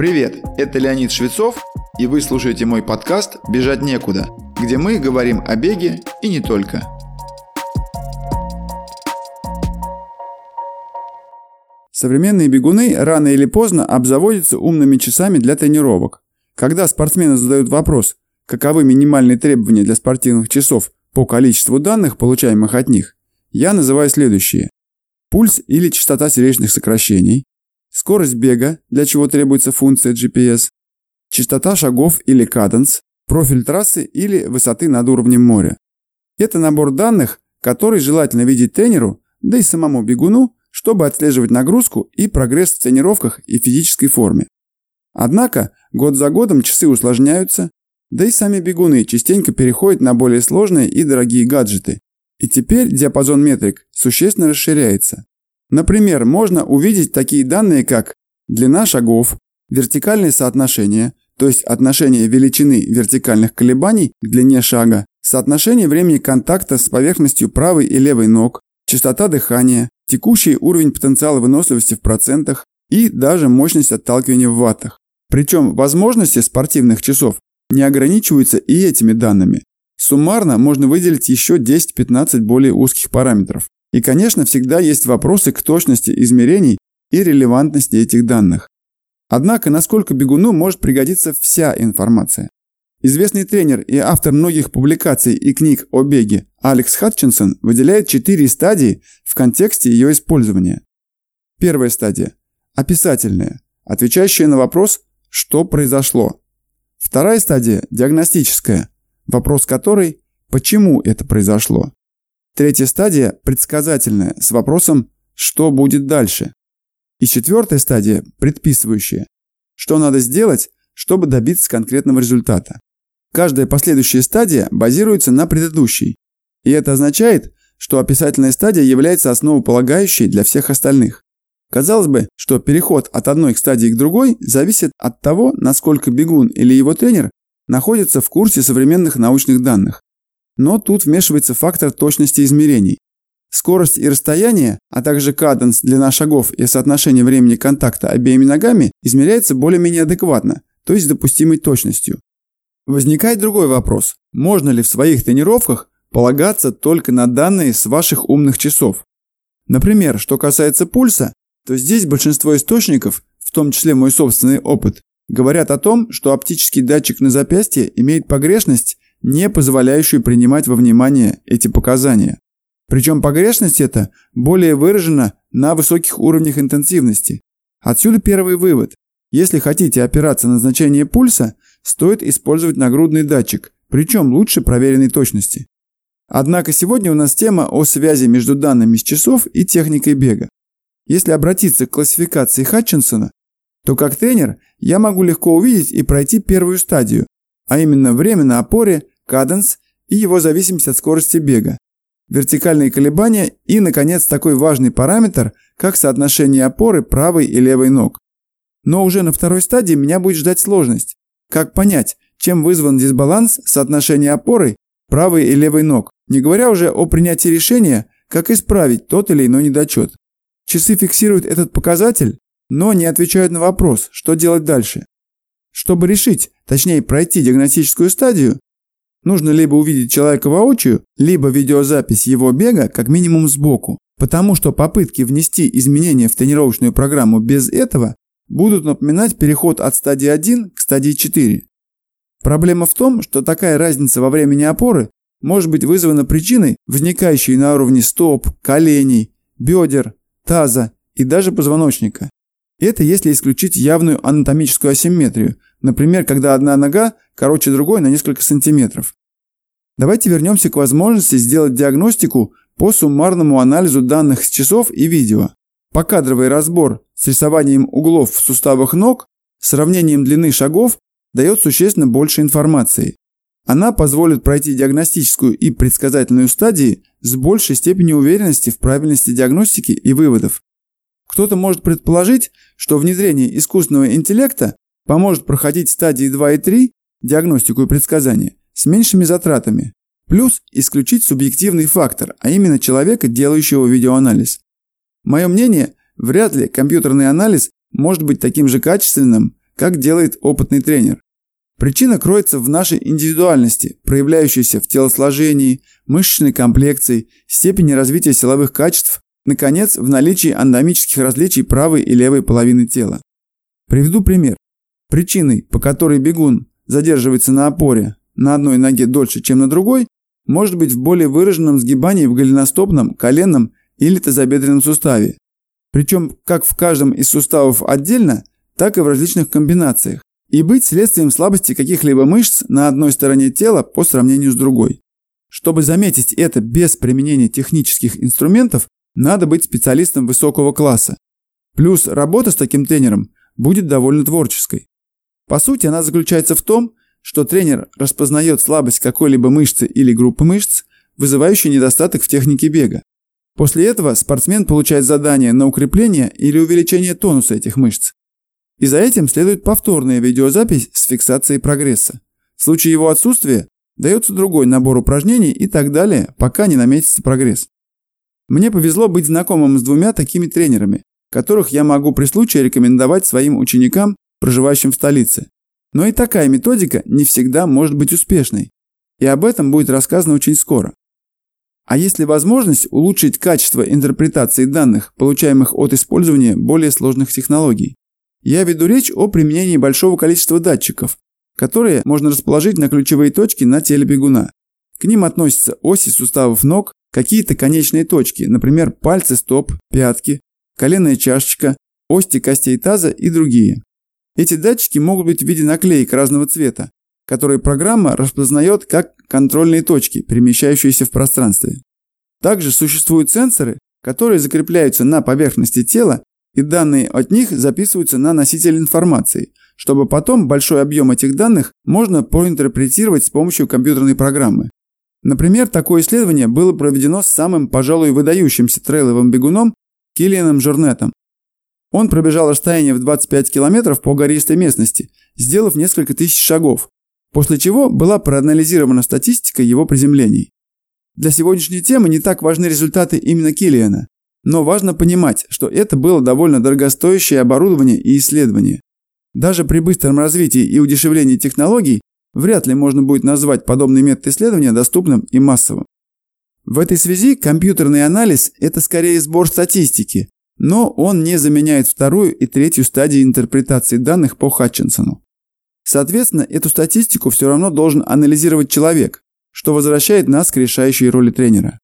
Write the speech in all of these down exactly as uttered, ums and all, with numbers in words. Привет, это Леонид Швецов, и вы слушаете мой подкаст «Бежать некуда», где мы говорим о беге и не только. Современные бегуны рано или поздно обзаводятся умными часами для тренировок. Когда спортсмены задают вопрос, каковы минимальные требования для спортивных часов по количеству данных, получаемых от них, я называю следующие. Пульс или частота сердечных сокращений, скорость бега, для чего требуется функция джи пи эс, частота шагов или каденс, профиль трассы или высоты над уровнем моря. Это набор данных, который желательно видеть тренеру, да и самому бегуну, чтобы отслеживать нагрузку и прогресс в тренировках и физической форме. Однако, год за годом часы усложняются, да и сами бегуны частенько переходят на более сложные и дорогие гаджеты. И теперь диапазон метрик существенно расширяется. Например, можно увидеть такие данные, как длина шагов, вертикальные соотношения, то есть отношение величины вертикальных колебаний к длине шага, соотношение времени контакта с поверхностью правой и левой ног, частота дыхания, текущий уровень потенциала выносливости в процентах и даже мощность отталкивания в ваттах. Причем возможности спортивных часов не ограничиваются и этими данными. Суммарно можно выделить еще десять-пятнадцать более узких параметров. И, конечно, всегда есть вопросы к точности измерений и релевантности этих данных. Однако, насколько бегуну может пригодиться вся информация? Известный тренер и автор многих публикаций и книг о беге Алекс Хатчинсон выделяет четыре стадии в контексте ее использования. Первая стадия – описательная, отвечающая на вопрос «что произошло?». Вторая стадия – диагностическая, вопрос которой «почему это произошло?». Третья стадия – предсказательная, с вопросом «что будет дальше?». И четвертая стадия – предписывающая, что надо сделать, чтобы добиться конкретного результата. Каждая последующая стадия базируется на предыдущей, и это означает, что описательная стадия является основополагающей для всех остальных. Казалось бы, что переход от одной стадии к другой зависит от того, насколько бегун или его тренер находится в курсе современных научных данных. Но тут вмешивается фактор точности измерений. Скорость и расстояние, а также каденс, длина шагов и соотношение времени контакта обеими ногами измеряется более-менее адекватно, то есть с допустимой точностью. Возникает другой вопрос. Можно ли в своих тренировках полагаться только на данные с ваших умных часов? Например, что касается пульса, то здесь большинство источников, в том числе мой собственный опыт, говорят о том, что оптический датчик на запястье имеет погрешность, не позволяющую принимать во внимание эти показания. Причем погрешность эта более выражена на высоких уровнях интенсивности. Отсюда первый вывод. Если хотите опираться на значение пульса, стоит использовать нагрудный датчик, причем лучше проверенной точности. Однако сегодня у нас тема о связи между данными с часов и техникой бега. Если обратиться к классификации Хатчинсона, то как тренер я могу легко увидеть и пройти первую стадию, а именно время на опоре, каденс и его зависимость от скорости бега, вертикальные колебания и, наконец, такой важный параметр, как соотношение опоры правой и левой ног. Но уже на второй стадии меня будет ждать сложность. Как понять, чем вызван дисбаланс соотношения опоры правой и левой ног, не говоря уже о принятии решения, как исправить тот или иной недочет. Часы фиксируют этот показатель, но не отвечают на вопрос, что делать дальше. Чтобы решить, точнее пройти диагностическую стадию, нужно либо увидеть человека воочию, либо видеозапись его бега как минимум сбоку, потому что попытки внести изменения в тренировочную программу без этого будут напоминать переход от стадии один к стадии четыре. Проблема в том, что такая разница во времени опоры может быть вызвана причиной, возникающей на уровне стоп, коленей, бедер, таза и даже позвоночника. Это если исключить явную анатомическую асимметрию, например, когда одна нога короче другой на несколько сантиметров. Давайте вернемся к возможности сделать диагностику по суммарному анализу данных с часов и видео. Покадровый разбор с рисованием углов в суставах ног, сравнением длины шагов дает существенно больше информации. Она позволит пройти диагностическую и предсказательную стадии с большей степенью уверенности в правильности диагностики и выводов. Кто-то может предположить, что внедрение искусственного интеллекта поможет проходить стадии два и три, диагностику и предсказания, с меньшими затратами, плюс исключить субъективный фактор, а именно человека, делающего видеоанализ. Мое мнение, вряд ли компьютерный анализ может быть таким же качественным, как делает опытный тренер. Причина кроется в нашей индивидуальности, проявляющейся в телосложении, мышечной комплекции, степени развития силовых качеств, наконец, в наличии анатомических различий правой и левой половины тела. Приведу пример. Причиной, по которой бегун задерживается на опоре на одной ноге дольше, чем на другой, может быть в более выраженном сгибании в голеностопном, коленном или тазобедренном суставе. Причем как в каждом из суставов отдельно, так и в различных комбинациях. И быть следствием слабости каких-либо мышц на одной стороне тела по сравнению с другой. Чтобы заметить это без применения технических инструментов, надо быть специалистом высокого класса. Плюс работа с таким тренером будет довольно творческой. По сути, она заключается в том, что тренер распознает слабость какой-либо мышцы или группы мышц, вызывающей недостаток в технике бега. После этого спортсмен получает задание на укрепление или увеличение тонуса этих мышц. И за этим следует повторная видеозапись с фиксацией прогресса. В случае его отсутствия дается другой набор упражнений и так далее, пока не наметится прогресс. Мне повезло быть знакомым с двумя такими тренерами, которых я могу при случае рекомендовать своим ученикам, проживающим в столице. Но и такая методика не всегда может быть успешной. И об этом будет рассказано очень скоро. А есть ли возможность улучшить качество интерпретации данных, получаемых от использования более сложных технологий? Я веду речь о применении большого количества датчиков, которые можно расположить на ключевые точки на теле бегуна. К ним относятся оси суставов ног, какие-то конечные точки, например, пальцы стоп, пятки, коленная чашечка, ости костей таза и другие. Эти датчики могут быть в виде наклеек разного цвета, которые программа распознает как контрольные точки, перемещающиеся в пространстве. Также существуют сенсоры, которые закрепляются на поверхности тела, и данные от них записываются на носитель информации, чтобы потом большой объем этих данных можно проинтерпретировать с помощью компьютерной программы. Например, такое исследование было проведено с самым, пожалуй, выдающимся трейловым бегуном Киллианом Жорнетом. Он пробежал расстояние в двадцать пять километров по гористой местности, сделав несколько тысяч шагов, после чего была проанализирована статистика его приземлений. Для сегодняшней темы не так важны результаты именно Киллиана, но важно понимать, что это было довольно дорогостоящее оборудование и исследование. Даже при быстром развитии и удешевлении технологий вряд ли можно будет назвать подобный метод исследования доступным и массовым. В этой связи компьютерный анализ – это скорее сбор статистики, но он не заменяет вторую и третью стадии интерпретации данных по Хатчинсону. Соответственно, эту статистику все равно должен анализировать человек, что возвращает нас к решающей роли тренера.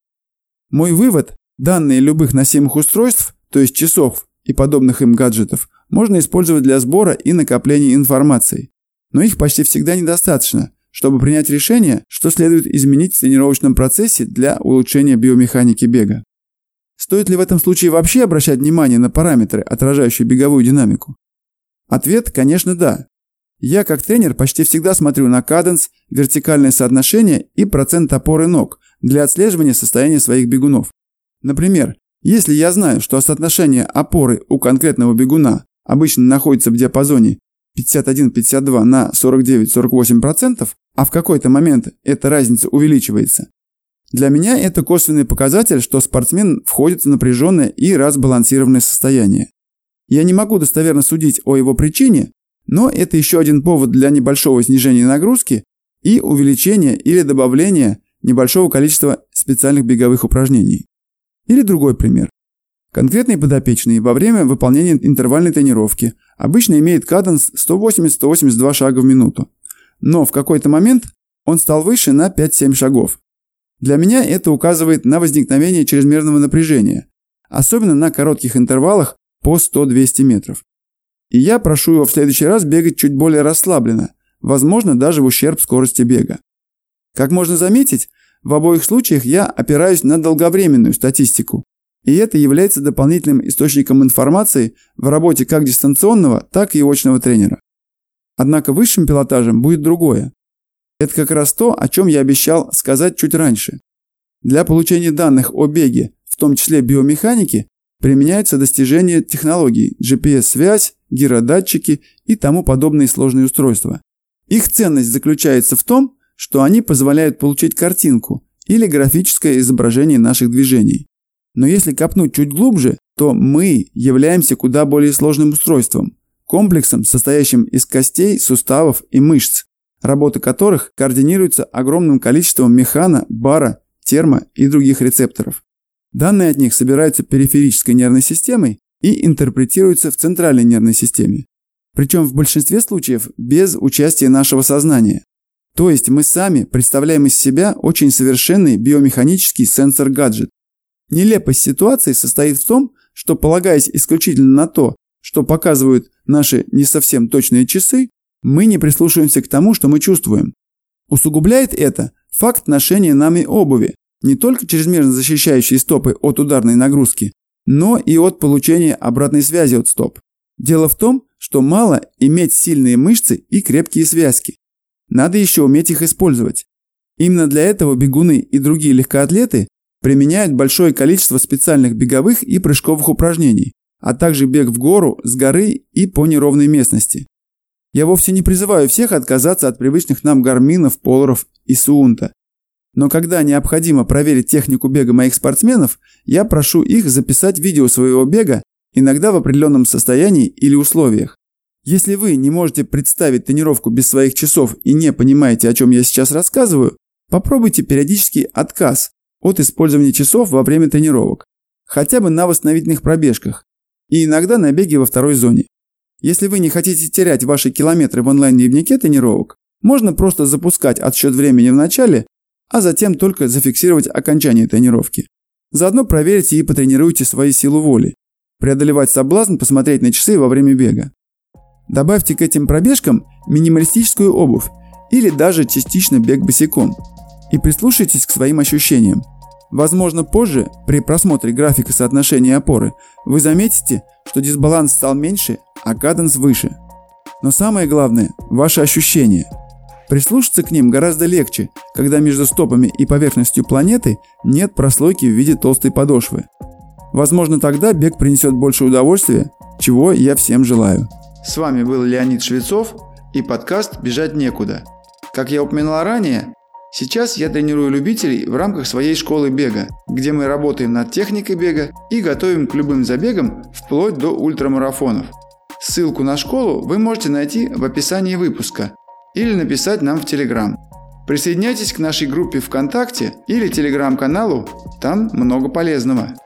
Мой вывод – данные любых носимых устройств, то есть часов и подобных им гаджетов, можно использовать для сбора и накопления информации. Но их почти всегда недостаточно, чтобы принять решение, что следует изменить в тренировочном процессе для улучшения биомеханики бега. Стоит ли в этом случае вообще обращать внимание на параметры, отражающие беговую динамику? Ответ, конечно, да. Я, как тренер, почти всегда смотрю на каденс, вертикальное соотношение и процент опоры ног для отслеживания состояния своих бегунов. Например, если я знаю, что соотношение опоры у конкретного бегуна обычно находится в диапазоне пятьдесят один - пятьдесят два на сорок девять - сорок восемь процентов, а в какой-то момент эта разница увеличивается. Для меня это косвенный показатель, что спортсмен входит в напряженное и разбалансированное состояние. Я не могу достоверно судить о его причине, но это еще один повод для небольшого снижения нагрузки и увеличения или добавления небольшого количества специальных беговых упражнений. Или другой пример. Конкретные подопечные во время выполнения интервальной тренировки обычно имеет каденс сто восемьдесят - сто восемьдесят два шага в минуту, но в какой-то момент он стал выше на пять-семь шагов. Для меня это указывает на возникновение чрезмерного напряжения, особенно на коротких интервалах по сто - двести метров. И я прошу его в следующий раз бегать чуть более расслабленно, возможно, даже в ущерб скорости бега. Как можно заметить, в обоих случаях я опираюсь на долговременную статистику, и это является дополнительным источником информации в работе как дистанционного, так и очного тренера. Однако высшим пилотажем будет другое. Это как раз то, о чем я обещал сказать чуть раньше. Для получения данных о беге, в том числе биомеханики, применяются достижения технологий, джи пи эс-связь, гиродатчики и тому подобные сложные устройства. Их ценность заключается в том, что они позволяют получить картинку или графическое изображение наших движений. Но если копнуть чуть глубже, то мы являемся куда более сложным устройством, комплексом, состоящим из костей, суставов и мышц, работа которых координируется огромным количеством механа, бара, термо и других рецепторов. Данные от них собираются периферической нервной системой и интерпретируются в центральной нервной системе, причем в большинстве случаев без участия нашего сознания. То есть мы сами представляем из себя очень совершенный биомеханический сенсор-гаджет. Нелепость ситуации состоит в том, что, полагаясь исключительно на то, что показывают наши не совсем точные часы, мы не прислушиваемся к тому, что мы чувствуем. Усугубляет это факт ношения нами обуви, не только чрезмерно защищающей стопы от ударной нагрузки, но и от получения обратной связи от стоп. Дело в том, что мало иметь сильные мышцы и крепкие связки. Надо еще уметь их использовать. Именно для этого бегуны и другие легкоатлеты применяют большое количество специальных беговых и прыжковых упражнений, а также бег в гору, с горы и по неровной местности. Я вовсе не призываю всех отказаться от привычных нам гарминов, поларов и суунто. Но когда необходимо проверить технику бега моих спортсменов, я прошу их записать видео своего бега, иногда в определенном состоянии или условиях. Если вы не можете представить тренировку без своих часов и не понимаете, о чем я сейчас рассказываю, попробуйте периодический отказ от использования часов во время тренировок, хотя бы на восстановительных пробежках и иногда на беге во второй зоне. Если вы не хотите терять ваши километры в онлайн-дневнике тренировок, можно просто запускать отсчет времени в начале, а затем только зафиксировать окончание тренировки. Заодно проверите и потренируйте свою силу воли. Преодолевать соблазн посмотреть на часы во время бега. Добавьте к этим пробежкам минималистическую обувь или даже частично бег босиком и прислушайтесь к своим ощущениям. Возможно, позже, при просмотре графика соотношения опоры, вы заметите, что дисбаланс стал меньше, а каденс выше. Но самое главное – ваши ощущения. Прислушаться к ним гораздо легче, когда между стопами и поверхностью планеты нет прослойки в виде толстой подошвы. Возможно, тогда бег принесет больше удовольствия, чего я всем желаю. С вами был Леонид Швецов и подкаст «Бежать некуда». Как я упоминал ранее, сейчас я тренирую любителей в рамках своей школы бега, где мы работаем над техникой бега и готовим к любым забегам вплоть до ультрамарафонов. Ссылку на школу вы можете найти в описании выпуска или написать нам в Telegram. Присоединяйтесь к нашей группе ВКонтакте или Telegram-каналу, там много полезного.